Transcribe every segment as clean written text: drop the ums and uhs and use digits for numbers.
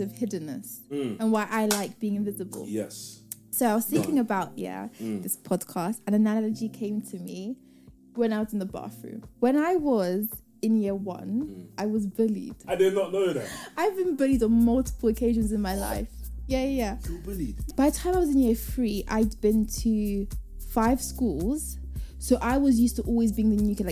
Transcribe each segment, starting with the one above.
of hiddenness and why I like being invisible. Yes. So I was thinking about, this podcast, and an analogy came to me when I was in the bathroom. When I was in year one, I was bullied. I did not know that. I've been bullied on multiple occasions in my life. Yeah. You were bullied? By the time I was in year three, I'd been to 5 schools. So I was used to always being the new kid.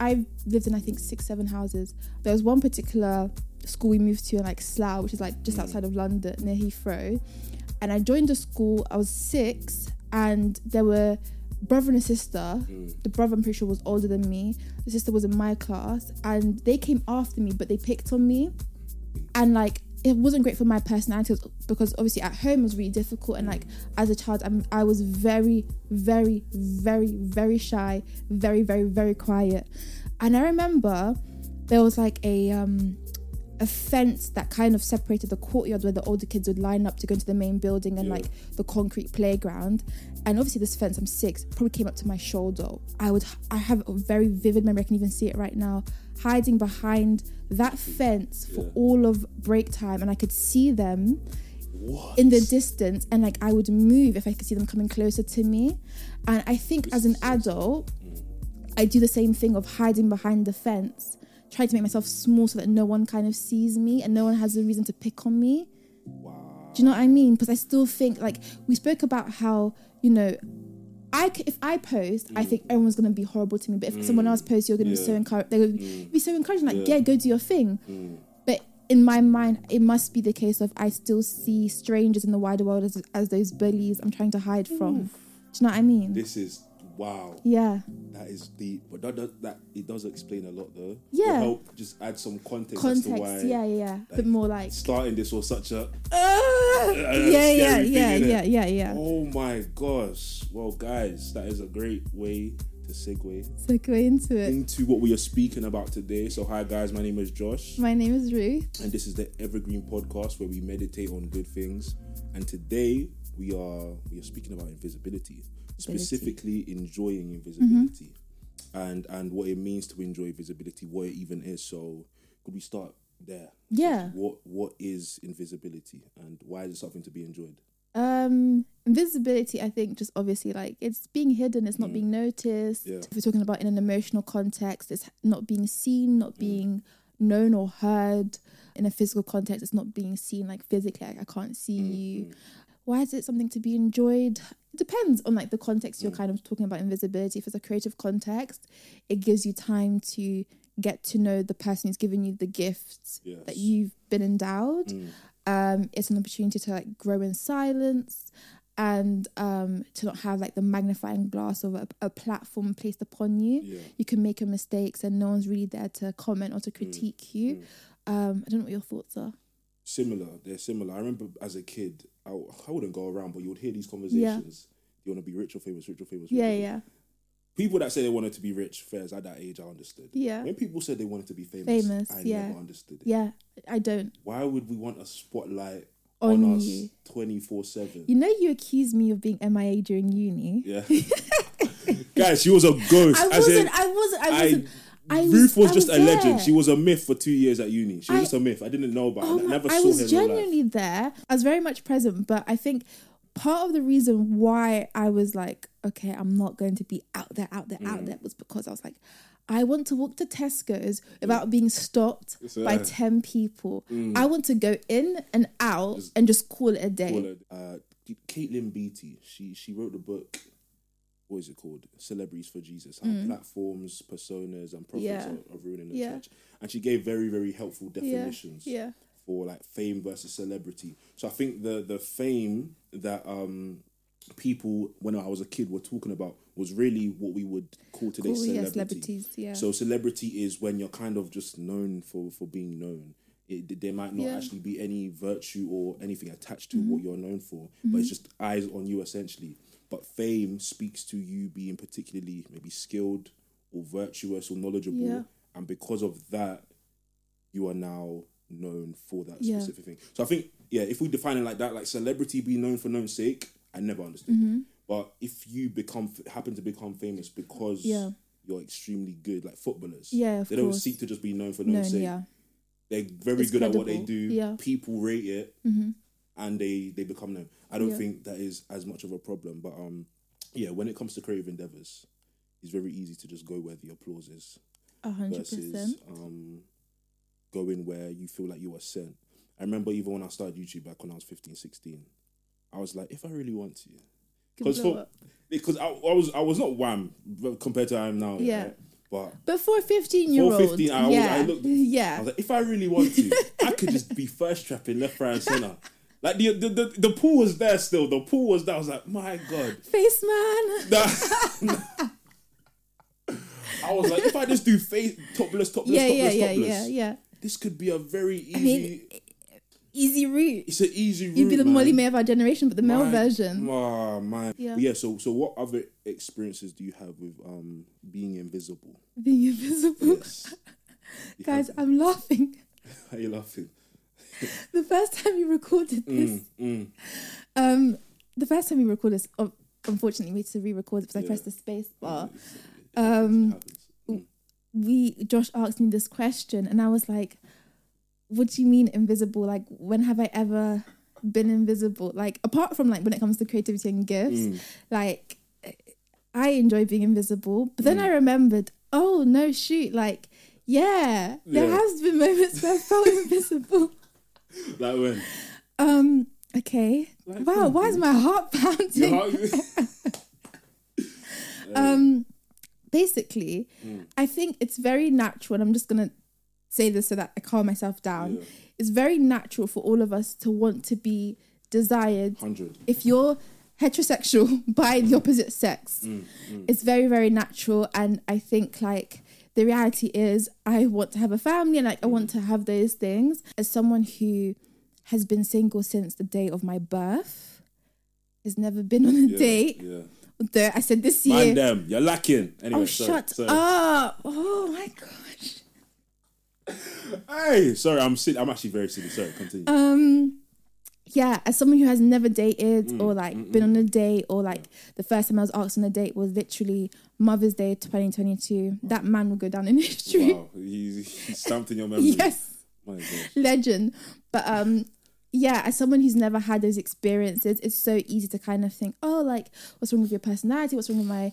I've lived in, I think, 6-7 houses. There was one particular school we moved to in Slough, which is just outside of London, near Heathrow. And I joined the school, I was 6, and there were brother and a sister. The brother, I'm pretty sure, was older than me. The sister was in my class, and they came after me, but they picked on me. And it wasn't great for my personality, because obviously at home it was really difficult, and as a child I was very, very, very, very shy, very, very, very quiet. And I remember there was a fence that kind of separated the courtyard where the older kids would line up to go into the main building and the concrete playground. And obviously this fence, I'm 6, probably came up to my shoulder. I have a very vivid memory, I can even see it right now, hiding behind that fence for all of break time, and I could see them in the distance, and I would move if I could see them coming closer to me. And I think as an adult, I do the same thing of hiding behind the fence, trying to make myself small so that no one kind of sees me and no one has a reason to pick on me. Wow. Do you know what I mean? Because I still think, we spoke about how, if I post, I think everyone's going to be horrible to me. But if someone else posts, you're going to be so encouraged. They're going to be so encouraging. Go do your thing. But in my mind, it must be the case of I still see strangers in the wider world as those bullies I'm trying to hide from. Do you know what I mean? This is, wow. Yeah. That is deep. But that it does explain a lot, though. Yeah. To help just add some context. As to why. Yeah. But more starting this was such a... Yeah. Oh my gosh. Well, guys, that is a great way to segue into it. Into what we are speaking about today. So, hi guys, my name is Josh. My name is Ruth. And this is the Evergreen Podcast, where we meditate on good things. And today we are speaking about invisibility, specifically enjoying invisibility, and what it means to enjoy visibility, what it even is. So, could we start there? Yeah. What is invisibility, and why is it something to be enjoyed? Invisibility, I think, just obviously it's being hidden, it's not being noticed. Yeah. If we're talking about in an emotional context, it's not being seen, not being known or heard. In a physical context, it's not being seen, physically, I can't see you. Why is it something to be enjoyed? It depends on the context you're kind of talking about invisibility. If it's a creative context, it gives you time to get to know the person who's given you the gifts that you've been endowed. It's an opportunity to grow in silence, and to not have the magnifying glass of a platform placed upon you. You can make your mistakes and no one's really there to comment or to critique you. I don't know what your thoughts are. They're similar. I remember as a kid, I wouldn't go around, but you would hear these conversations. You want to be rich or famous. Yeah. People that say they wanted to be rich, fairs at that age, I understood. Yeah. When people said they wanted to be famous, I never understood it. Yeah, I don't. Why would we want a spotlight on us 24/7? You accused me of being MIA during uni. Yeah. Guys, she was a ghost. I wasn't. Ruth was just a legend. She was a myth for 2 years at uni. She was just a myth. I didn't know about her. I never saw her. I was genuinely there. I was very much present, but I think part of the reason why I was okay, I'm not going to be out there, was because I was I want to walk to Tesco's without being stopped by 10 people. I want to go in and out and just call it a day. Caitlin Beattie, she wrote the book. What is it called? Celebrities for Jesus. How platforms, personas, and prophets are ruining the church. And she gave very, very helpful definitions for fame versus celebrity. So I think the fame that people, when I was a kid, were talking about was really what we would call today celebrities. Yeah. So celebrity is when you're kind of just known for being known. There might not actually be any virtue or anything attached to what you're known for, but it's just eyes on you essentially. But fame speaks to you being particularly maybe skilled or virtuous or knowledgeable. Yeah. And because of that, you are now known for that specific thing. So I think, if we define it like that, celebrity being known for known sake, I never understood. But if you happen to become famous because you're extremely good, like footballers, they don't seek to just be known for known sake. They're very it's good credible. At what they do. Yeah. People rate it, mm-hmm. and they become known. I don't think that is as much of a problem, but yeah, when it comes to creative endeavors, it's very easy to just go where the applause is. 100%. Going where you feel like you are sent. I remember even when I started YouTube back when I was 15, 16, I was like, if I really want to, because I was not wham compared to I am now. Yeah. Right? But for a 15-year-old, I was like, if I really want to, I could just be first trapping left, right, and center. Like the pool was there still. The pool was there. I was like, my God, face man. I was like, if I just do face topless, this could be a very easy. Easy route. It's an easy route. You'd be the Molly May of our generation, but the male version. Oh, man. Yeah. Yeah, so what other experiences do you have with being invisible? Being invisible? Yes. Guys, I'm laughing. Are you laughing? The first time you recorded this, unfortunately, we had to re-record it because I pressed the space bar. Josh asked me this question and I was like, what do you mean invisible? Like, when have I ever been invisible? Like, apart from, like, when it comes to creativity and gifts, like, I enjoy being invisible. But then I remembered, oh, no, shoot. Like, there has been moments where I felt invisible. Like when? Okay. Like, wow, why is my heart pounding? Basically, I think it's very natural, and I'm just going to say this so that I calm myself down. Yeah. It's very natural for all of us to want to be desired. 100. If you're heterosexual by the opposite sex, it's very, very natural. And I think, like, the reality is I want to have a family and, like, I want to have those things. As someone who has been single since the day of my birth, has never been on a date. Yeah. Although I said this year... Mind them, you're lacking. Anyway, sorry. Up. Oh, my gosh. Hey, sorry, I'm actually very silly. Sorry, continue. As someone who has never dated or like been on a date, or like the first time I was asked on a date was literally Mother's Day 2022. Wow. That man will go down in history. Wow, he's stamped in your memory. Yes, my gosh. Legend. But as someone who's never had those experiences, it's so easy to kind of think, oh, like, what's wrong with your personality? What's wrong with my?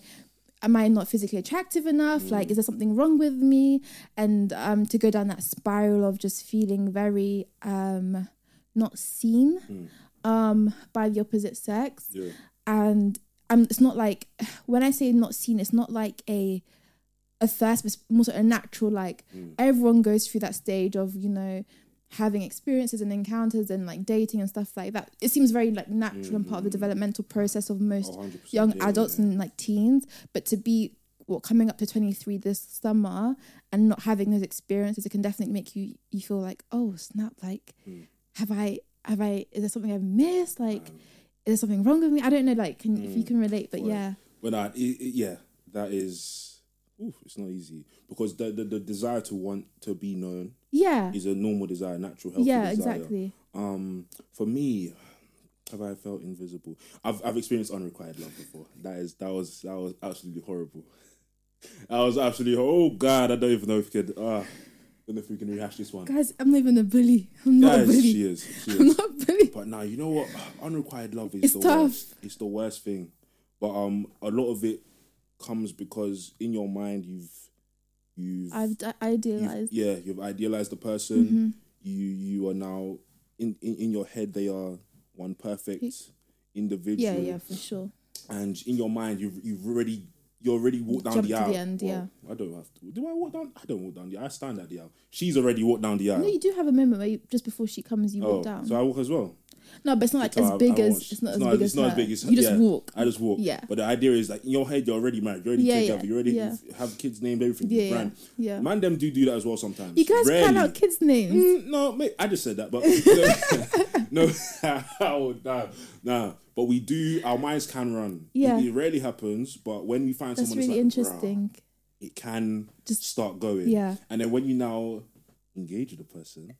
Am I not physically attractive enough? Like, is there something wrong with me? And to go down that spiral of just feeling very not seen by the opposite sex. Yeah. And it's not like, when I say not seen, it's not like a thirst, but it's more sort of natural, like, everyone goes through that stage of, you know, having experiences and encounters and, like, dating and stuff like that. It seems very, like, natural and part of the developmental process of most young adults and, like, teens. But to be coming up to 23 this summer and not having those experiences, it can definitely make you feel like, oh snap, like, have I is there something I've missed? Like, is there something wrong with me? I don't know, like, if you can relate, but that is... Oof, it's not easy, because the desire to want to be known is a normal desire, natural, healthy desire. Exactly. For me, have I felt invisible? I've experienced unrequited love before. That was absolutely horrible. I was absolutely oh God, I don't even know if we could I don't know if we can rehash this one. Guys, I'm not even a bully. I'm not a bully. She is. I'm not a bully. But now, you know what? Unrequited love is the tough. Worst. It's the worst thing. But a lot of it comes because in your mind you've idealized the person. Mm-hmm. You are now in your head they are one perfect individual. Yeah, for sure. And in your mind you've already walked down the aisle. The end, well, yeah. I don't have to. Do I walk down? I don't walk down the aisle. I stand at the aisle. She's already walked down the aisle. No, you do have a moment where just before she comes, you walk down. So I walk as well. No, but it's not like it's not as big as you just walk. I just walk. Yeah. But the idea is, like, in your head, you're already married. You already take over. You already have kids named, everything. Yeah. Man, them do that as well sometimes. You guys plan out kids' names. No, mate, I just said that, but no. But we do. Our minds can run. Yeah. It rarely happens, but when we find someone that's really interesting, it can just start going. Yeah. And then when you now engage with the person,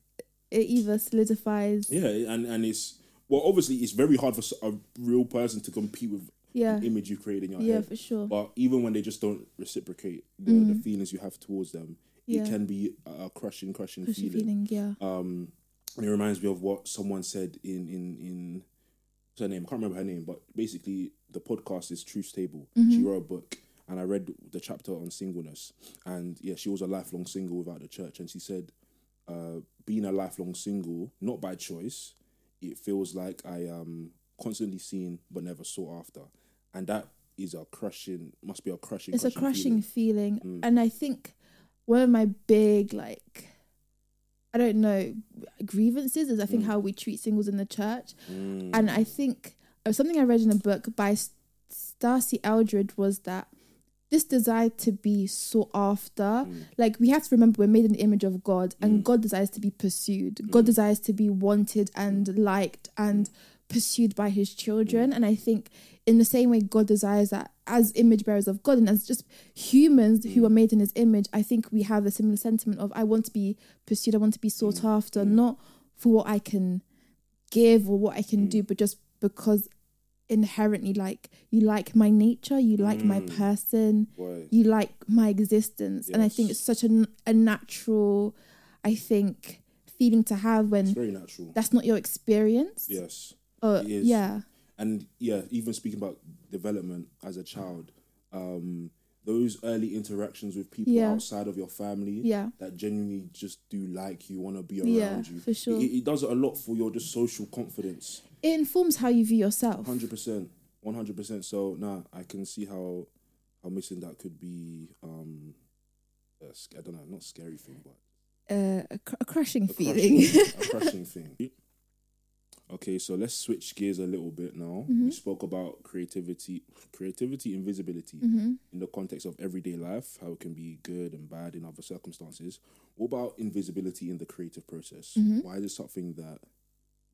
it either solidifies. Yeah, and it's... Well, obviously, it's very hard for a real person to compete with the image you create in your head. Yeah, for sure. But even when they just don't reciprocate the feelings you have towards them, yeah. it can be a crushing feeling. And it reminds me of what someone said in what's her name? I can't remember her name, but basically the podcast is Truth's Table. Mm-hmm. She wrote a book, and I read the chapter on singleness. And yeah, she was a lifelong single without the church. And she said, being a lifelong single, not by choice, it feels like I am constantly seen but never sought after. And that is a crushing feeling. And I think one of my big, like, I don't know, grievances is I think how we treat singles in the church. And I think something I read in a book by Stassi Eldred was that this desire to be sought after, like, we have to remember we're made in the image of God, and God desires to be pursued. God desires to be wanted and liked and pursued by his children. And I think in the same way God desires that as image bearers of God and as just humans who are made in his image, I think we have a similar sentiment of I want to be pursued, I want to be sought after, not for what I can give or what I can do, but just because inherently, like, you like my nature, you like my person, you like my existence. Yes. And I think it's such a natural, I think, feeling to have when it's very natural. That's not your experience. Yes. It is. Yeah. And yeah, even speaking about development as a child, those early interactions with people outside of your family that genuinely just do like you, want to be around you. For sure. It does a lot for your just social confidence. It informs how you view yourself. 100%. So nah, I can see how missing that could be. I don't know, not scary thing, but a crushing feeling. Okay, so let's switch gears a little bit now. Mm-hmm. We spoke about creativity and visibility in the context of everyday life, how it can be good and bad in other circumstances. What about invisibility in the creative process? Mm-hmm. Why is it something that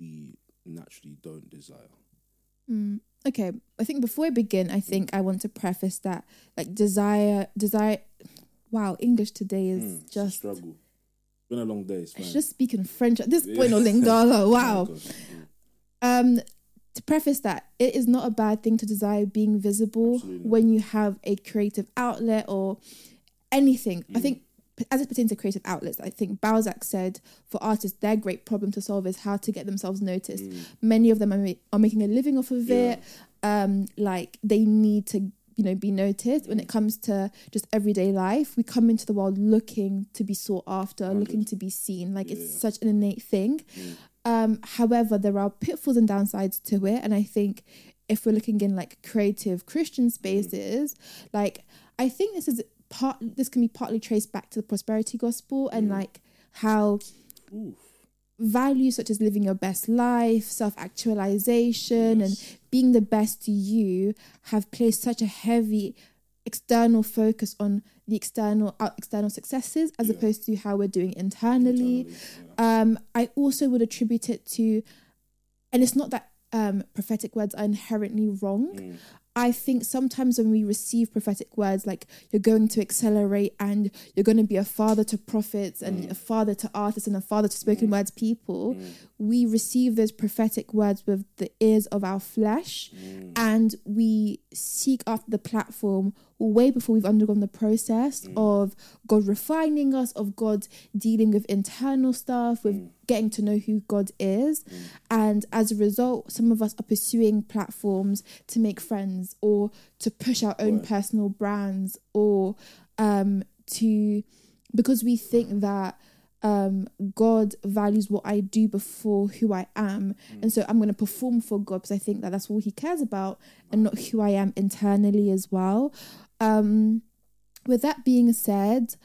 we naturally don't desire? Okay, I think before I begin, I want to preface that, like, desire. Wow, English today is just struggle. It's been a long day. It's just speaking French at this point, or Lingala. Wow. To preface that, it is not a bad thing to desire being visible when you have a creative outlet or anything. I think, as it pertains to creative outlets, I think Balzac said for artists, their great problem to solve is how to get themselves noticed. Many of them are making a living off of it. Like, they need to, you know, be noticed. When it comes to just everyday life, we come into the world looking to be sought after, looking to be seen. Like, it's such an innate thing. However, there are pitfalls and downsides to it. And I think if we're looking in, like, creative Christian spaces, like, I think this can be partly traced back to the prosperity gospel and like how values such as living your best life, self-actualization, and being the best you, have placed such a heavy external focus on the external successes as opposed to how we're doing internally. I also would attribute it to, and it's not that prophetic words are inherently wrong. I think sometimes when we receive prophetic words, like, you're going to accelerate and you're going to be a father to prophets and a father to artists and a father to spoken words people, we receive those prophetic words with the ears of our flesh, and we seek after the platform way before we've undergone the process of God refining us, of God dealing with internal stuff, with getting to know who God is. And as a result, some of us are pursuing platforms to make friends or to push our own personal brands, or because we think that God values what I do before who I am, and so I'm going to perform for God because I think that that's all he cares about, and not who I am internally as well. With that being said,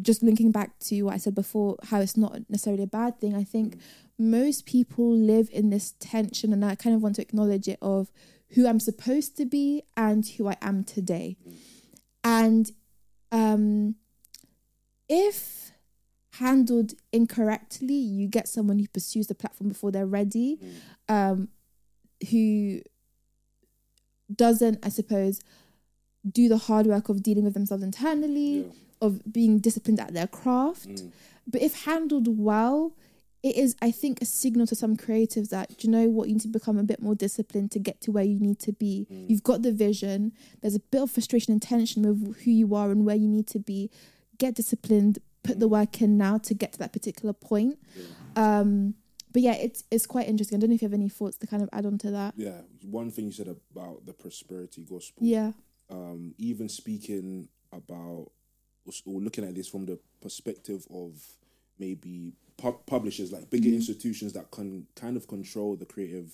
just linking back to what I said before, how it's not necessarily a bad thing, I think most people live in this tension, and I kind of want to acknowledge it, of who I'm supposed to be and who I am today. And if handled incorrectly, you get someone who pursues the platform before they're ready, who doesn't, I suppose, do the hard work of dealing with themselves internally, of being disciplined at their craft. But if handled well, it is, I think, a signal to some creatives that, do you know what, you need to become a bit more disciplined to get to where you need to be. You've got the vision. There's a bit of frustration and tension with who you are and where you need to be. get disciplined, put the work in now to get to that particular point. Yeah. But yeah, it's quite interesting. I don't know if you have any thoughts to kind of add on to that. Yeah, one thing you said about the prosperity gospel. Yeah. Even speaking about or looking at this from the perspective of maybe publishers, like bigger institutions that can kind of control the creative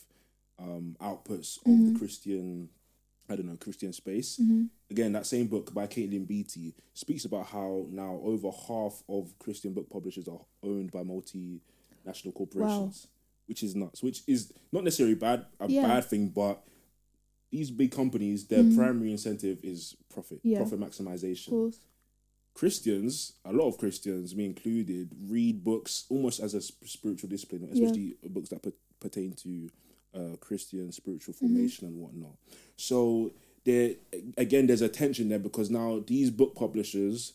outputs of the Christian space. Mm-hmm. Again, that same book by Caitlin Beattie speaks about how now over half of Christian book publishers are owned by multinational corporations, which is nuts, which is not necessarily bad thing, but these big companies, their primary incentive is profit maximization. Of course. Christians, a lot of Christians, me included, read books almost as a spiritual discipline, especially books that pertain to Christian spiritual formation and whatnot. So there, again, there's a tension there because now these book publishers,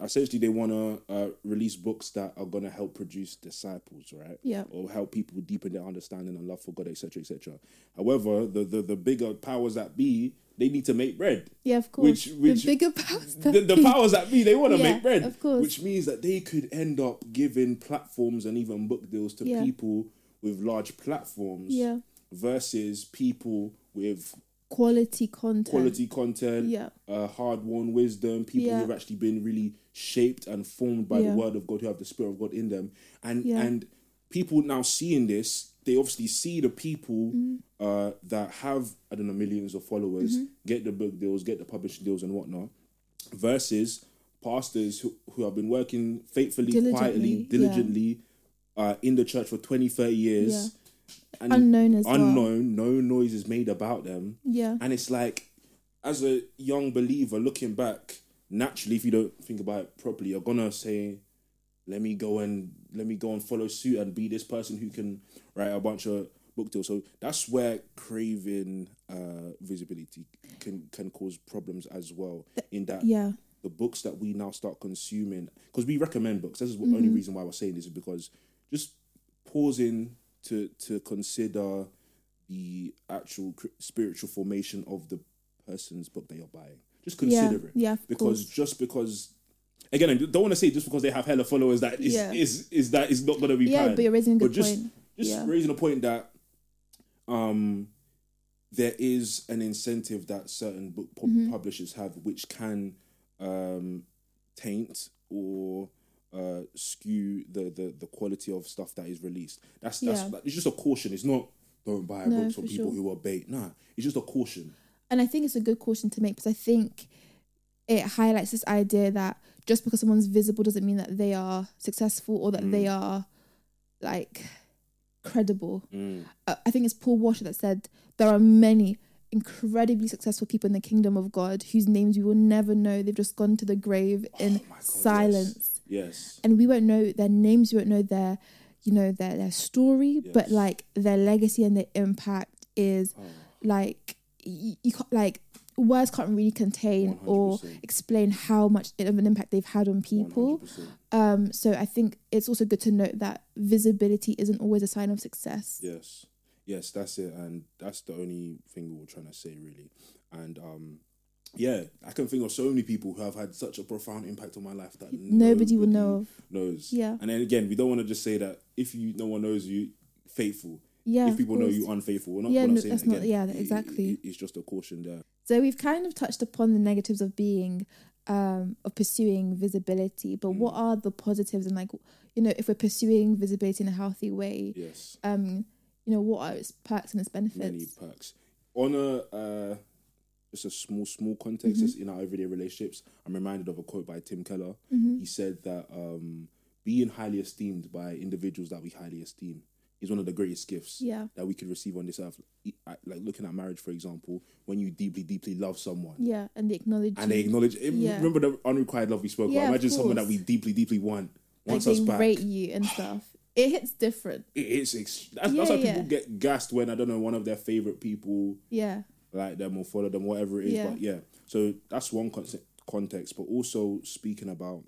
essentially they want to release books that are going to help produce disciples, right? Yeah. Or help people deepen their understanding and love for God, etc., etc. However, the bigger powers that be, they need to make bread. Yeah, of course. Which the bigger powers that be. The powers that be, they want to make bread. Of course. Which means that they could end up giving platforms and even book deals to people with large platforms. Yeah. Versus people with quality content, hard-won wisdom, people who've actually been really shaped and formed by the word of God, who have the Spirit of God in them. And people now seeing this, they obviously see the people that have, millions of followers, get the book deals, get the publishing deals and whatnot, versus pastors who have been working faithfully, diligently, in the church for 20, 30 years. Yeah. And unknown, no noise is made about them. Yeah. And it's like, as a young believer looking back, naturally, if you don't think about it properly, you're gonna say, let me go and follow suit and be this person who can write a bunch of book deals. So that's where craving visibility can cause problems as well, in that the books that we now start consuming, because we recommend books. This is the only reason why we're saying this, is because just pausing to consider the actual spiritual formation of the person's book they are buying. Just consider it. Yeah, because just because, again, I don't want to say just because they have hella followers that is that is not going to be bad. Yeah, but you're raising the point. Just raising a point that there is an incentive that certain book publishers have, which can taint or skew the quality of stuff that is released. That's it's just a caution. It's not don't buy books for people who are bait. Nah, it's just a caution. And I think it's a good caution to make, because I think it highlights this idea that just because someone's visible doesn't mean that they are successful or that they are like credible. I think it's Paul Washer that said there are many incredibly successful people in the kingdom of God whose names we will never know. They've just gone to the grave in silence. Yes. And we won't know their names, we won't know their story, but like their legacy and their impact is like you can't, like words can't really contain 100%. Or explain how much of an impact they've had on people. 100%. So I think it's also good to note that visibility isn't always a sign of success. Yes. Yes, that's it. And that's the only thing we were trying to say, really. And yeah, I can think of so many people who have had such a profound impact on my life that nobody will know. Knows. Yeah. And then again, we don't want to just say that if you no one knows you, faithful. Yeah. If people know you, unfaithful. We're not saying that again. Yeah, exactly. It's just a caution there. So we've kind of touched upon the negatives of being, of pursuing visibility, but what are the positives? And like, if we're pursuing visibility in a healthy way, yes. What are its perks and its benefits? Many perks. On a just a small context, just in our everyday relationships. I'm reminded of a quote by Tim Keller. He said that being highly esteemed by individuals that we highly esteem is one of the greatest gifts that we could receive on this earth. Like looking at marriage, for example, when you deeply, deeply love someone. Yeah, and they acknowledge you. Remember the unrequited love we spoke about? Imagine someone that we deeply, deeply wants us back. They rate you and stuff. It hits different. That's why people get gassed when, one of their favourite people... Yeah. like them or follow them, whatever it is. But so that's one context, but also speaking about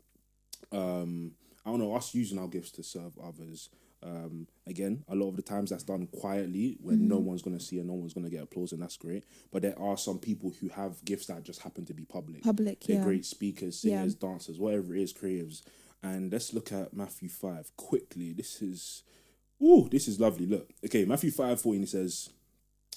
us using our gifts to serve others. Again, a lot of the times that's done quietly when no one's going to see and no one's going to get applause, and that's great. But there are some people who have gifts that just happen to be public. They're great speakers, singers, dancers, whatever it is, creatives. And let's look at Matthew 5 quickly. This is lovely. Look, okay, Matthew 5:14 says,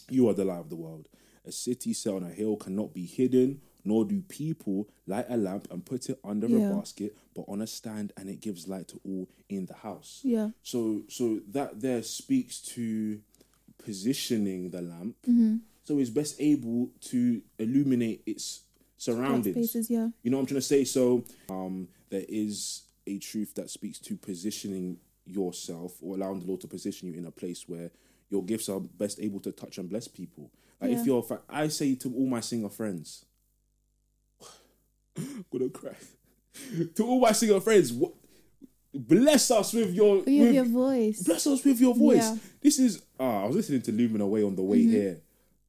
"You are the light of the world. A city set on a hill cannot be hidden, nor do people light a lamp and put it under a basket, but on a stand, and it gives light to all in the house." Yeah. So that there speaks to positioning the lamp, so it's best able to illuminate its surroundings. Spaces, yeah. You know what I'm trying to say? So there is a truth that speaks to positioning yourself, or allowing the Lord to position you in a place where your gifts are best able to touch and bless people. Like I say to all my singer friends, I'm gonna cry. To all my singer friends, bless us with your voice. Bless us with your voice. Yeah. This is I was listening to Lumina Way on the way here.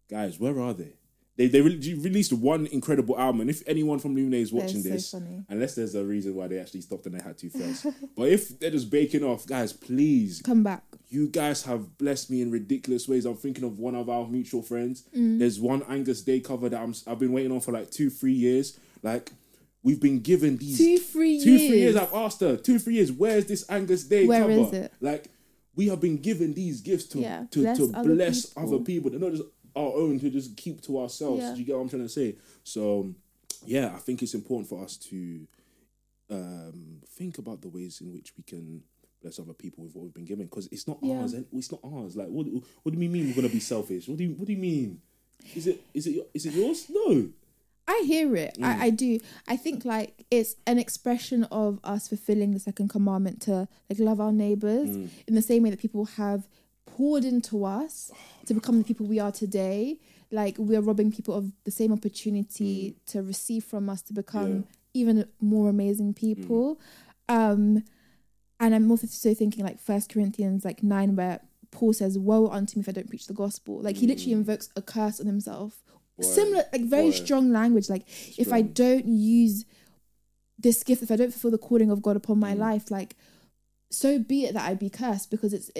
Guys, where are they? They released one incredible album, and if anyone from Lumina is watching this, so unless there's a reason why they actually stopped and they had to first, but if they're just baking off, guys, please come back. You guys have blessed me in ridiculous ways. I'm thinking of one of our mutual friends. There's one Angus Day cover that I've been waiting on for like 2-3 years. Like, we've been given these 2-3 years. 2-3 years. I've asked her 2-3 years. Where's this Angus Day cover? Where is it? Like, we have been given these gifts to bless other people. They're not just our own to just keep to ourselves. Do you get what I'm trying to say? So, yeah, I think it's important for us to think about the ways in which we can bless other people with what we've been given, because it's not ours. And it's not ours. Like, what do you mean we're gonna be selfish? What do you mean? Is it yours? No. I hear it. I do. I think, like, it's an expression of us fulfilling the second commandment to, like, love our neighbours in the same way that people have poured into us to become the people we are today. Like, we're robbing people of the same opportunity to receive from us to become even more amazing people. And I'm also thinking, like, 1 Corinthians 9, where Paul says, "Woe unto me if I don't preach the gospel." Like, he literally invokes a curse on himself. Boy. Similar, very strong language. Like, if I don't use this gift, if I don't fulfill the calling of God upon my life, like, so be it that I be cursed, because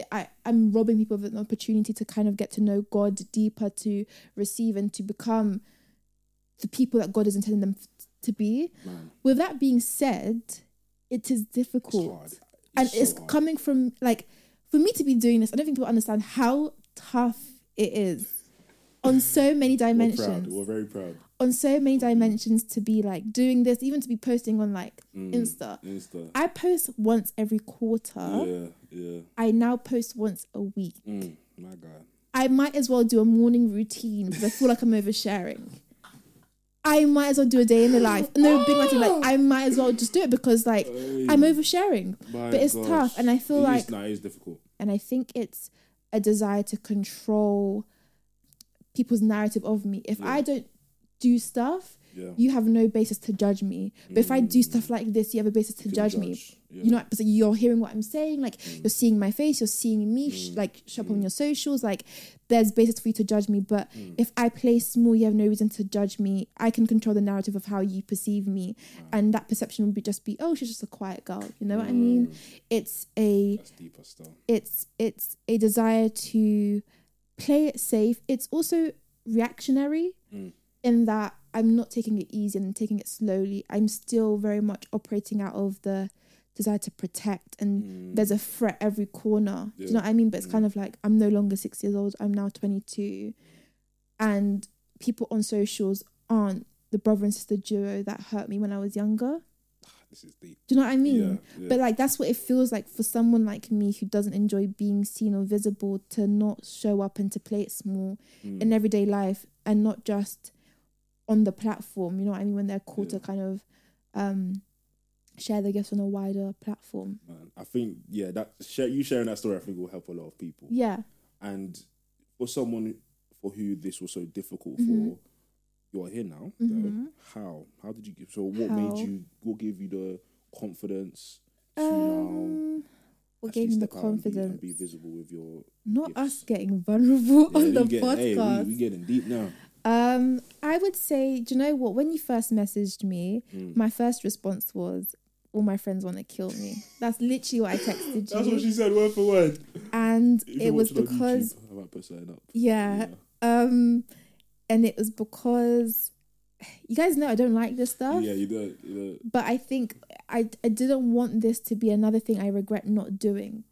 I'm robbing people of an opportunity to kind of get to know God deeper, to receive and to become the people that God is intending them to be. Man. With that being said, it is difficult. It's hard. Coming from, like, for me to be doing this, I don't think people understand how tough it is. On so many dimensions. We're very proud. On so many dimensions to be, like, doing this, even to be posting on, like, Insta. I post once every quarter. Yeah. I now post once a week. My God. I might as well do a morning routine because I feel like I'm oversharing. I might as well do a day in the life. No, big life. Like, I might as well just do it because, like, I'm oversharing. But it's tough, and I feel it is difficult. And I think it's a desire to control people's narrative of me. If I don't do stuff, you have no basis to judge me. But if I do stuff like this, you have a basis to judge me. Yeah. You know, you're hearing what I'm saying, like, you're seeing my face, you're seeing me, show up on your socials, like, there's basis for you to judge me. But if I play small, you have no reason to judge me. I can control the narrative of how you perceive me. Wow. And that perception would be, oh, she's just a quiet girl. You know what I mean? That's deeper stuff. It's a desire to play it safe. It's also reactionary in that I'm not taking it easy and taking it slowly. I'm still very much operating out of the desire to protect, and there's a threat every corner. Do you know what I mean? But it's kind of like, I'm no longer 6 years old, I'm now 22, and people on socials aren't the brother and sister duo that hurt me when I was younger. This is deep. Do you know what I mean? Yeah. But, like, that's what it feels like for someone like me who doesn't enjoy being seen or visible, to not show up and to play it small in everyday life, and not just on the platform. You know what I mean? When they're called to kind of share their gifts on a wider platform. Man, I think you sharing that story, I think, will help a lot of people. Yeah. And for someone for who this was so difficult for, you're here now. How did you give? So what made you? What gave you the confidence to now? What gave me the confidence and be visible with your? Not gifts. Us getting vulnerable on the podcast. Hey, we getting deep now. I would say, do you know what? When you first messaged me, my first response was, all my friends want to kill me. That's literally what I texted you. That's what she said, word for word. And it was because... YouTube, I might put something up. Yeah. And it was because... You guys know I don't like this stuff. Yeah, you don't. You don't. But I think I didn't want this to be another thing I regret not doing.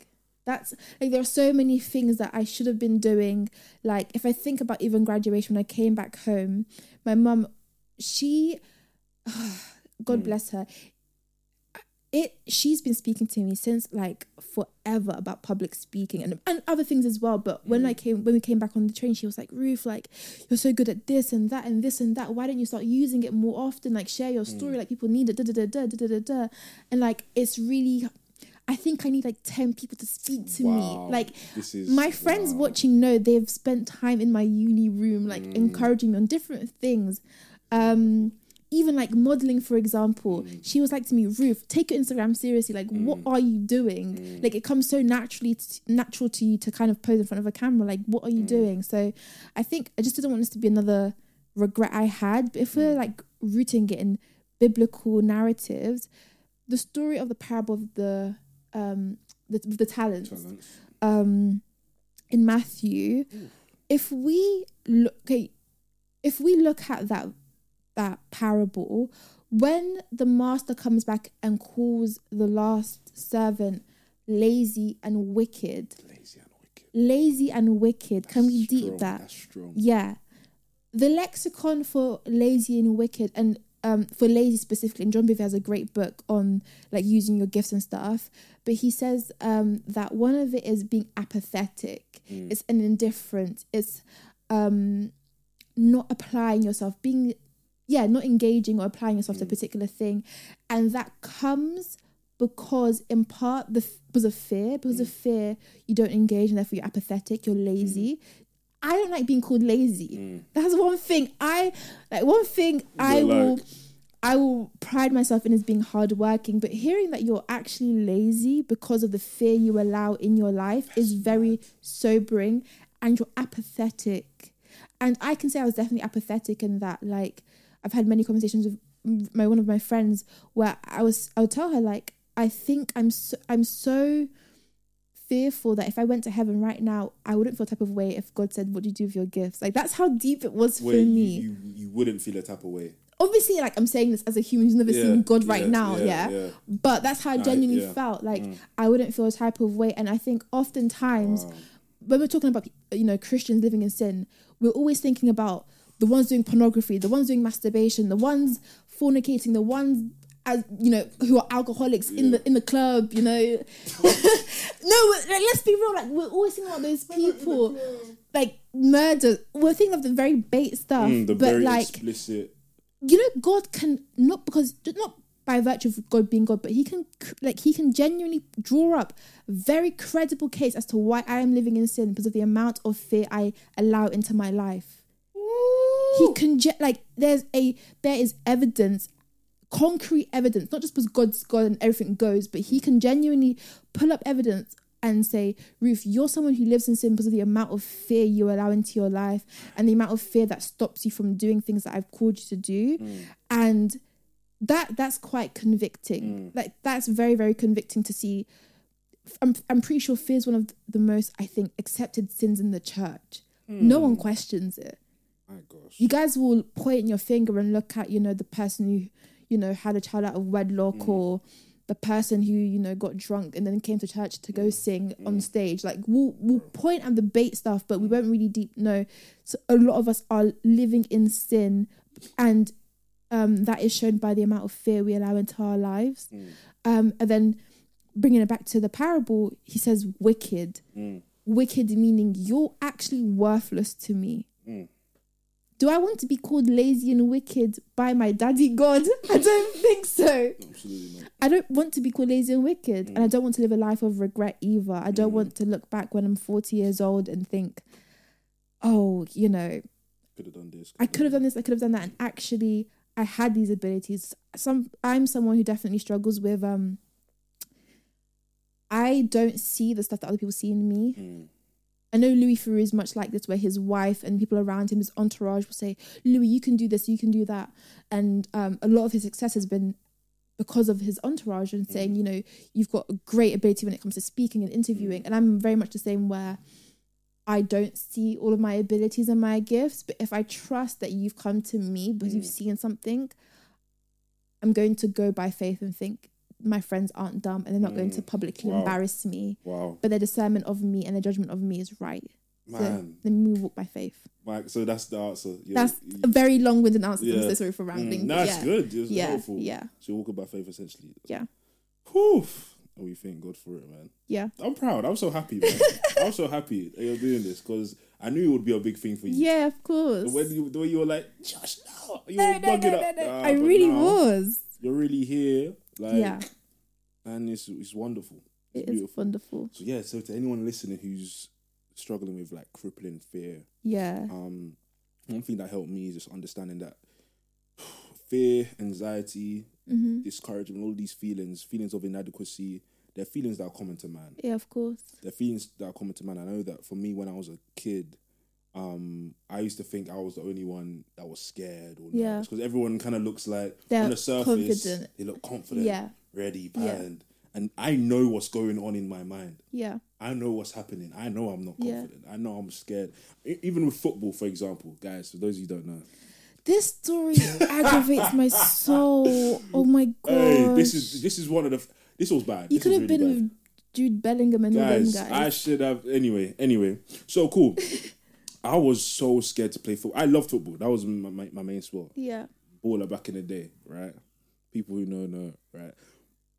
That's like, there are so many things that I should have been doing. Like, if I think about even graduation, when I came back home, my mum, she, God bless her. She's been speaking to me since like forever about public speaking and other things as well. But when we came back on the train, she was like, Ruth, like, you're so good at this and that and this and that. Why don't you start using it more often? Like, share your story, like people need it, da da da da da da da. And like, it's really, I think I need like 10 people to speak to me. Like, my friends watching know they've spent time in my uni room, like encouraging me on different things. Even like modeling, for example, she was like to me, Ruth, take your Instagram seriously. Like, what are you doing? Like, it comes so natural to you to kind of pose in front of a camera. Like, what are you doing? So I think I just didn't want this to be another regret I had. But if we're like rooting it in biblical narratives, the story of the parable of the talents. In Matthew, if we look at that parable, when the master comes back and calls the last servant lazy and wicked, can we deep that? That's strong. Yeah, the lexicon for lazy and wicked, and for lazy specifically, and John Bevere has a great book on like using your gifts and stuff, but he says that one of it is being apathetic, it's an indifferent, it's not applying yourself, being not engaging or applying yourself to a particular thing. And that comes because, in part, because of fear, you don't engage and therefore you're apathetic, you're lazy. I don't like being called lazy. That's one thing I will pride myself in as being hardworking, but hearing that you're actually lazy because of the fear you allow in your life is very sobering, and you're apathetic. And I can say I was definitely apathetic in that, like, I've had many conversations with one of my friends where I would tell her, like, I think I'm so fearful that if I went to heaven right now, I wouldn't feel a type of way if God said, what do you do with your gifts? Like, that's how deep it was for me. You wouldn't feel a type of way. Obviously, like, I'm saying this as a human who's never seen God right now, but that's how I genuinely felt. Like, I wouldn't feel a type of way. And I think oftentimes when we're talking about, you know, Christians living in sin, we're always thinking about the ones doing pornography, the ones doing masturbation, the ones fornicating, the ones, as you know, who are alcoholics in the club, you know. No, like, let's be real. Like, we're always thinking about those people, like murder. We're thinking of the very bait stuff, but very like explicit. You know, God can not by virtue of God being God, but he can genuinely draw up very credible case as to why I am living in sin because of the amount of fear I allow into my life. He can there is evidence, concrete evidence, not just because God's God and everything goes, but he can genuinely pull up evidence and say, Ruth, you're someone who lives in sin because of the amount of fear you allow into your life and the amount of fear that stops you from doing things that I've called you to do. And that's quite convicting. Like, that's very, very convicting to see. I'm pretty sure fear is one of the most, I think, accepted sins in the church. No one questions it. My gosh. You guys will point your finger and look at, you know, the person who, you know, had a child out of wedlock, or the person who, you know, got drunk and then came to church to go sing on stage. Like, we'll point and debate stuff, but we won't really deep know. So a lot of us are living in sin, and that is shown by the amount of fear we allow into our lives. And then bringing it back to the parable, he says wicked. Wicked meaning you're actually worthless to me. Do I want to be called lazy and wicked by my daddy God? I don't think so. Absolutely not. I don't want to be called lazy and wicked. And I don't want to live a life of regret either. I don't want to look back when I'm 40 years old and think, oh, you know, I could have done that. And actually, I had these abilities. I'm someone who definitely struggles with... I don't see the stuff that other people see in me. I know Louis Farrakhan is much like this, where his wife and people around him, his entourage, will say, Louis, you can do this, you can do that. And a lot of his success has been because of his entourage and saying, you know, you've got a great ability when it comes to speaking and interviewing. And I'm very much the same, where I don't see all of my abilities and my gifts, but if I trust that you've come to me because you've seen something, I'm going to go by faith and think my friends aren't dumb and they're not going to publicly embarrass me. Wow. But their discernment of me and their judgment of me is right. Man. So then we walk by faith. Right. So that's the answer. You're, that's a very long-winded answer. Yeah. I'm so sorry for rambling. No, it's good. It was helpful. Yeah. So you're walking by faith, essentially. Yeah. Whew. Oh, you thank God for it, man. Yeah. I'm proud. I'm so happy, man. I'm so happy that you're doing this, because I knew it would be a big thing for you. Yeah, of course. When you were like, Josh, no. You were bugging up. No. I really was. You're really here. Like, yeah. And it's wonderful. It's beautiful. So, yeah. So to anyone listening who's struggling with like crippling fear. Yeah. One thing that helped me is just understanding that fear, anxiety, discouragement, all these feelings of inadequacy, they're feelings that are common to man. Yeah, of course. They're feelings that are common to man. I know that for me, when I was a kid, I used to think I was the only one that was scared or nervous, because everyone kind of looks like, they're on the surface, confident. They look confident, ready, planned. And I know what's going on in my mind. Yeah. I know what's happening. I know I'm not confident. I know I'm scared. Even with football, for example, guys, for those of you who don't know. This story aggravates my soul. Oh my God. Hey, this is one of the... This was bad. You could have really been bad with Jude Bellingham and all them guys. I should have... Anyway. So cool. I was so scared to play football. I love football. That was my main sport. Yeah. Baller back in the day, right? People who know, right?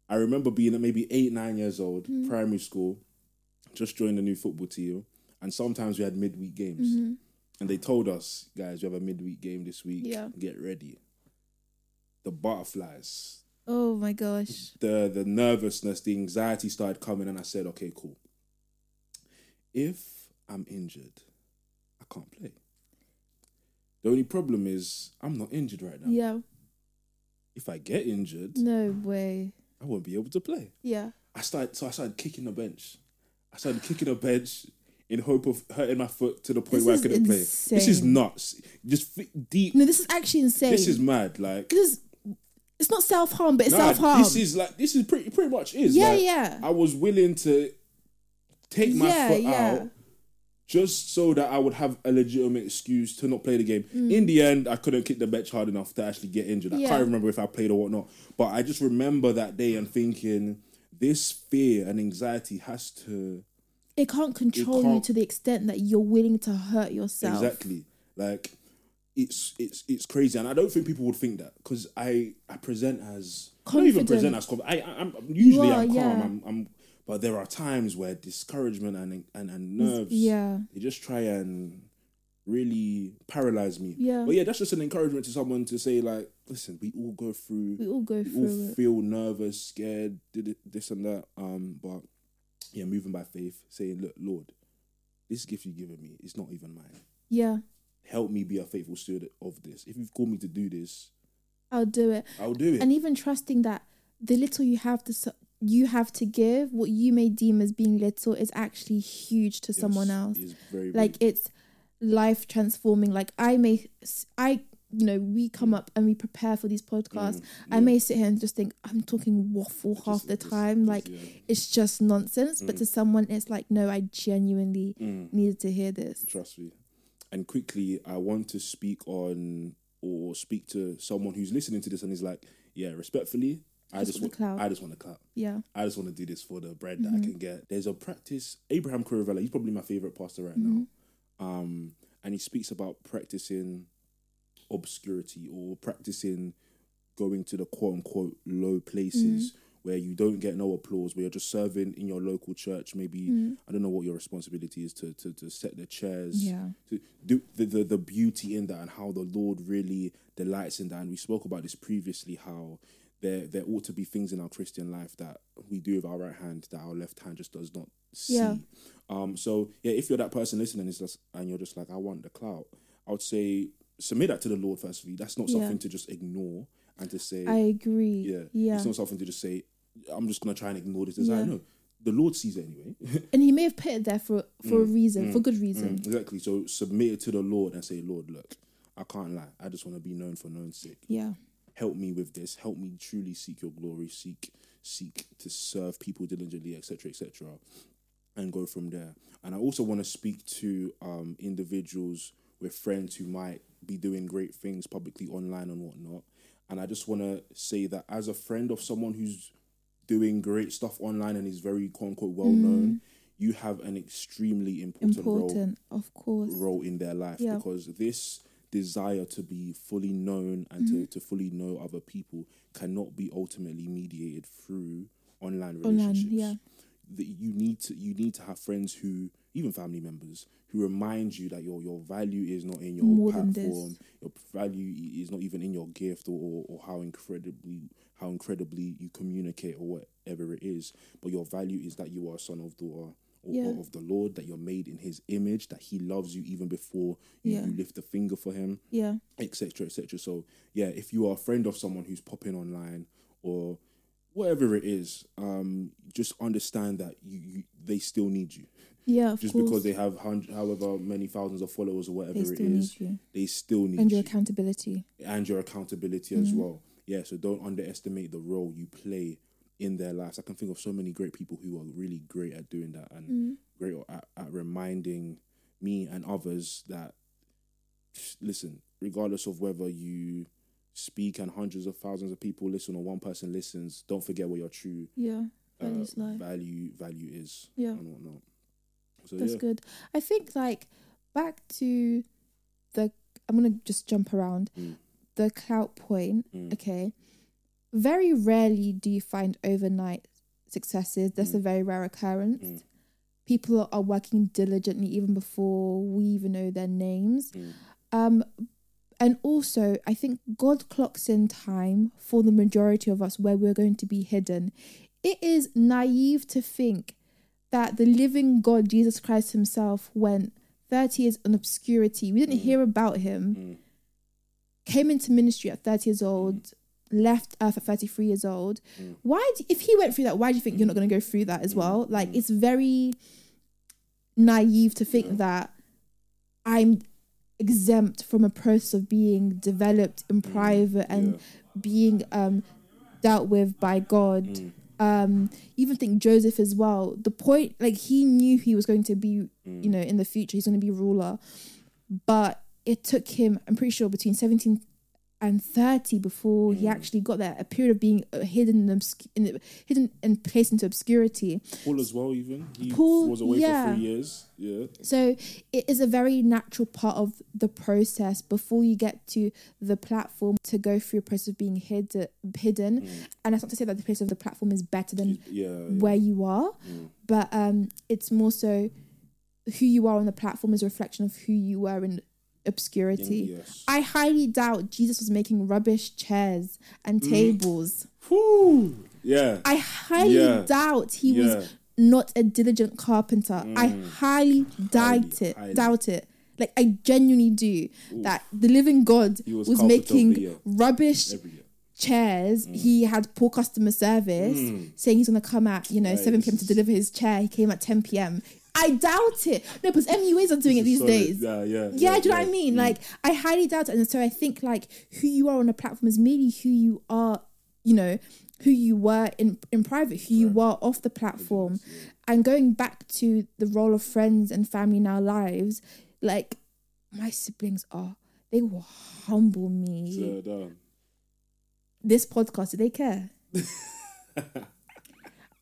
I remember being at maybe 8, 9 years old, primary school, just joined the new football team. And sometimes we had midweek games. Mm-hmm. And they told us, guys, we have a midweek game this week. Yeah. Get ready. The butterflies. Oh, my gosh. The nervousness, the anxiety started coming. And I said, okay, cool. If I'm injured, I can't play. The only problem is I'm not injured right now. Yeah. If I get injured... No way. I won't be able to play. Yeah. I started kicking the bench. In hope of hurting my foot to the point where I couldn't play. This is nuts. Just deep. No, this is actually insane. This is mad. Like, it's not self-harm, but it's self-harm. This is pretty much is. Yeah, like, yeah. I was willing to take my foot out just so that I would have a legitimate excuse to not play the game. In the end, I couldn't kick the bench hard enough to actually get injured. I can't remember if I played or whatnot. But I just remember that day and thinking, this fear and anxiety has to... It can't control you to the extent that you're willing to hurt yourself. Exactly. Like, it's crazy. And I don't think people would think that, because I present as... Confident. I don't even present as confident. I'm calm. Yeah. But there are times where discouragement and nerves, they just try and really paralyze me. Yeah. But yeah, that's just an encouragement to someone to say, like, listen, we all go through it. Feel nervous, scared, this and that. But yeah, moving by faith, saying, look, Lord, this gift you've given me is not even mine. Yeah. Help me be a faithful steward of this. If you've called me to do this, I'll do it. And even trusting that the little you have to... you have to give, what you may deem as being little, is actually huge to someone else. It's very big. Like, it's life transforming. Like, we come up and we prepare for these podcasts. I may sit here and just think I'm talking waffle half the time. Like, it's just nonsense. But to someone, it's like, no, I genuinely needed to hear this. Trust me. And quickly, I want to speak to someone who's listening to this and is like, yeah, respectfully, I just want to clap. Yeah. I just want to do this for the bread that I can get. There's a practice, Abraham Caravella, he's probably my favorite pastor right now. And he speaks about practicing obscurity, or practicing going to the quote unquote low places where you don't get no applause, where you're just serving in your local church. Maybe, I don't know what your responsibility is to set the chairs, to do the beauty in that, and how the Lord really delights in that. And we spoke about this previously, how there ought to be things in our Christian life that we do with our right hand that our left hand just does not see. Yeah. So yeah, if you're that person listening and you're just like, I want the clout, I would say submit that to the Lord first. That's not something to just ignore and to say, I agree. Yeah. It's not something to just say, I'm just going to try and ignore this desire. No, the Lord sees it anyway. And he may have put it there for a reason, for good reason. Exactly. So submit it to the Lord and say, Lord, look, I can't lie. I just want to be known for known's sake. Yeah. help me with this, help me truly seek your glory, seek to serve people diligently, etc., etc., and go from there. And I also want to speak to individuals with friends who might be doing great things publicly, online and whatnot. And I just want to say that as a friend of someone who's doing great stuff online and is very, quote unquote, well-known, you have an extremely important role in their life, because this desire to be fully known and to fully know other people cannot be ultimately mediated through online relationships. You need to have friends who, even family members, who remind you that your value is not in your platform, your value is not even in your gift or how incredibly you communicate or whatever it is, but your value is that you are a son of daughter of the Lord, that you're made in his image, that he loves you even before you lift a finger for him, etc., etc. So if you are a friend of someone who's popping online or whatever it is, just understand that they still need you. Of course. Because they have however many thousands of followers or whatever it is, they still need you. And your accountability. And your accountability as well. Yeah, so don't underestimate the role you play in their lives. I can think of so many great people who are really great at doing that and great at reminding me and others that, listen, regardless of whether you speak and hundreds of thousands of people listen or one person listens, don't forget what your true value is and whatnot. So, that's good. I think, like, back to the, I'm going to just jump around, the clout point, okay? Very rarely do you find overnight successes. That's a very rare occurrence. People are working diligently even before we even know their names. And also, I think God clocks in time for the majority of us where we're going to be hidden. It is naive to think that the living God, Jesus Christ himself, went 30 years in obscurity. We didn't hear about him. Came into ministry at 30 years old, left earth at 33 years old. Why, if he went through that, why do you think you're not going to go through that as well? Like, it's very naive to think that I'm exempt from a process of being developed in private and being dealt with by God. Even think Joseph as well. The point, like, he knew he was going to be, you know, in the future, he's going to be ruler. But it took him, I'm pretty sure, between 17 and 30 before he actually got there, a period of being hidden and placed into obscurity. Paul as well, even. Paul was away for 3 years. Yeah. So it is a very natural part of the process before you get to the platform to go through a process of being hidden. And that's not to say that the place of the platform is better than where you are, but it's more so who you are on the platform is a reflection of who you were in obscurity. I highly doubt Jesus was making rubbish chairs and tables. I highly doubt he was not a diligent carpenter. I highly doubt it. Like, I genuinely do. That the living God was making rubbish chairs. He had poor customer service, saying he's gonna come at 7 p.m. to deliver his chair. He came at 10 p.m. I doubt it. No, because MUAs are doing it these days. Do you know what I mean? Like, I highly doubt it. And so I think, like, who you are on a platform is merely who you are, you know, who you were in private, who you were off the platform. And going back to the role of friends and family in our lives, like, my siblings they will humble me. This podcast, do they care?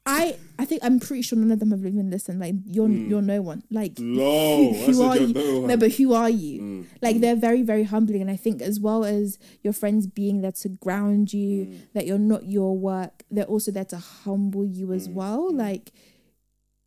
I think, I'm pretty sure none of them have even listened. Like, you're no one. Like, who are you? No, but who are you? Like, they're very, very humbling. And I think, as well as your friends being there to ground you, that you're not your work, they're also there to humble you as well. Like,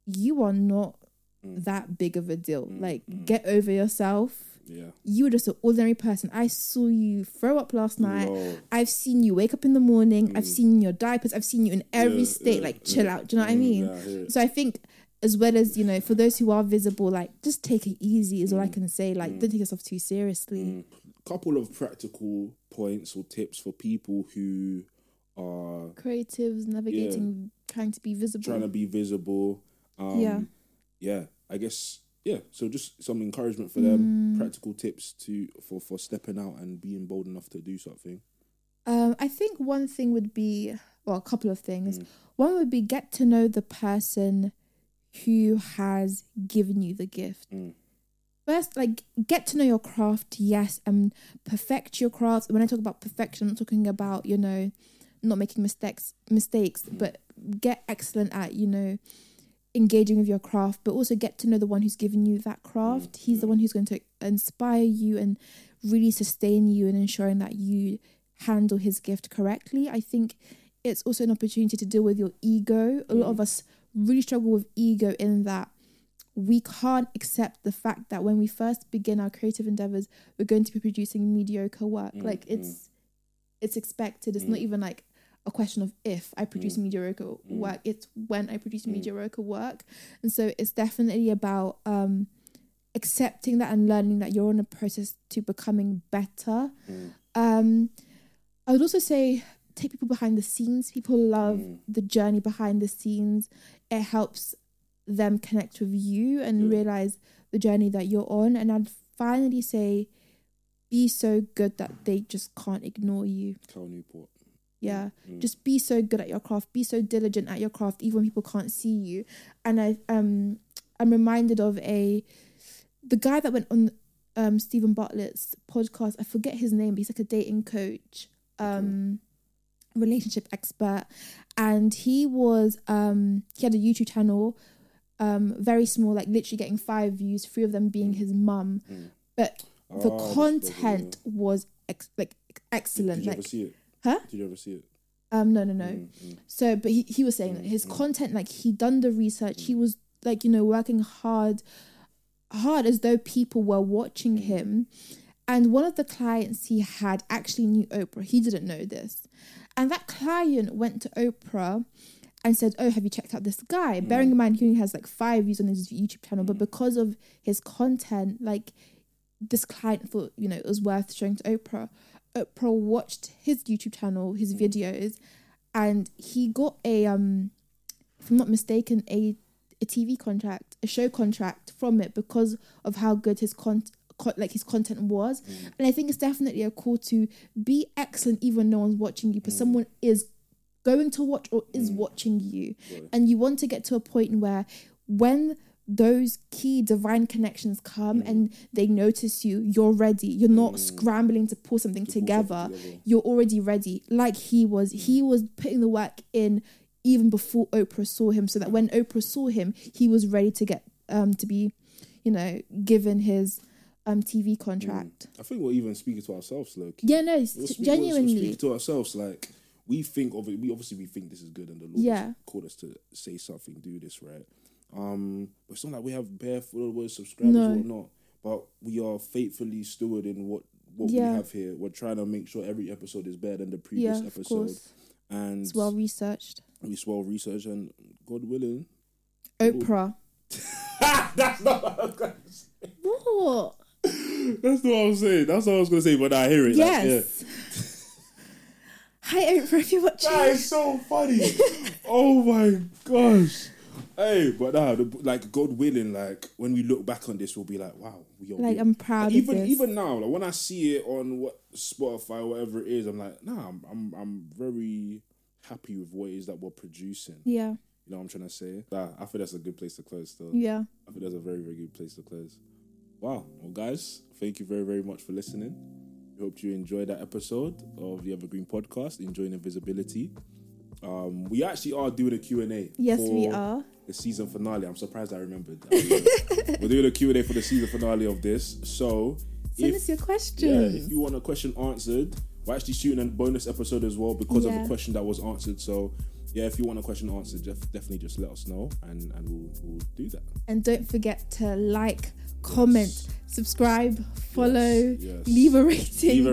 you are not that big of a deal. Like, get over yourself. Yeah. You were just an ordinary person. I saw you throw up last night. I've seen you wake up in the morning. I've seen your diapers. I've seen you in every state. Like, chill out. Do you know what I mean? So I think, as well as, you know, for those who are visible, like, just take it easy is all I can say. Like, don't take yourself too seriously. Couple of practical points or tips for people who are creatives, navigating, trying to be visible. I guess. Yeah, so just some encouragement for them, practical tips for stepping out and being bold enough to do something. I think one thing would be, well, a couple of things. One would be get to know the person who has given you the gift. First, like, get to know your craft, yes, and perfect your craft. When I talk about perfection, I'm talking about, you know, not making mistakes, but get excellent at, you know, engaging with your craft, but also get to know the one who's given you that craft. He's the one who's going to inspire you and really sustain you in ensuring that you handle his gift correctly. I think it's also an opportunity to deal with your ego. A lot of us really struggle with ego in that we can't accept the fact that when we first begin our creative endeavors, we're going to be producing mediocre work. Like it's expected. It's not even like a question of if I produce mediocre work, it's when I produce mediocre work. And so it's definitely about accepting that and learning that you're on a process to becoming better. I would also say take people behind the scenes. People love the journey behind the scenes. It helps them connect with you and realize the journey that you're on. And I'd finally say be so good that they just can't ignore you. Cal Newport. Yeah. Just be so good at your craft. Be so diligent at your craft, even when people can't see you. And I'm reminded of the guy that went on Stephen Bartlett's podcast. I forget his name, but he's like a dating coach, relationship expert, and he had a YouTube channel, very small, like literally getting 5 views, 3 of them being his mum, but the content was excellent. Did you ever see it? Huh? Did you ever see it? No. So, but he was saying that his content, like, he done the research, he was like, you know, working hard as though people were watching him. And one of the clients he had actually knew Oprah. He didn't know this. And that client went to Oprah and said, "Oh, have you checked out this guy?" Bearing in mind he only has like 5 views on his YouTube channel, but because of his content, like, this client thought, you know, it was worth showing to Oprah. Oprah watched his YouTube channel, his videos, and he got a, if I'm not mistaken, a TV contract, a show contract from it because of how good his his content was. And I think it's definitely a call to be excellent even when no one's watching you, but someone is going to watch or is watching you. And you want to get to a point where when those key divine connections come and they notice you, you're ready. You're not scrambling to pull something together. You're already ready. Like he was putting the work in even before Oprah saw him, so that when Oprah saw him, he was ready to get to be, you know, given his TV contract. I think we're even speaking to ourselves, like, yeah, no, genuinely speaking to ourselves, like, we think of it. We think this is good, and the Lord has called us to say something, do this, right? But it's not like we have bare followers, subscribers, or whatnot, but we are faithfully stewarding what we have here. We're trying to make sure every episode is better than the previous episode. And it's well researched. It's well researched, and God willing, Oprah. That's not what I was going to say. What? That's not what I was saying. That's what I was going to say, but I hear it. Yes. Hi, Oprah, if you're watching. That is so funny. Oh my gosh. Hey, but like, God willing, like, when we look back on this, we'll be like, wow, we are. Like, I'm proud of this. Even now, like, when I see it on Spotify, or whatever it is, I'm like, nah, I'm very happy with what it is that we're producing. Yeah. You know what I'm trying to say? I feel that's a good place to close, though. Yeah. I feel that's a very, very good place to close. Wow. Well, guys, thank you very, very much for listening. We hope you enjoyed that episode of the Evergreen Podcast, Enjoying Invisibility. We actually are doing a Q&A. Yes, we are. The season finale. I'm surprised I remembered. We're doing a Q&A for the season finale of this. So send us your questions. Yeah, if you want a question answered, we're actually shooting a bonus episode as well because of a question that was answered. So yeah, if you want a question answered, definitely just let us know, and we'll do that. And don't forget to like, comment, subscribe, follow, leave a rating.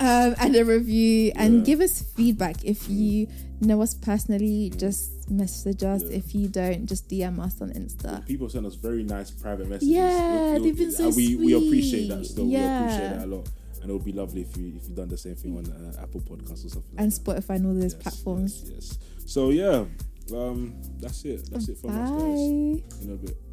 And a review, and give us feedback. If you know us personally, just message us. If you don't, just DM us on Insta. People send us very nice private messages. Yeah, they've been so sweet. We appreciate that still. Yeah. We appreciate that a lot. And it would be lovely if you've done the same thing on Apple Podcasts or something. And like Spotify and all those platforms. Yes. So yeah, that's it. That's it from us, guys. In a bit.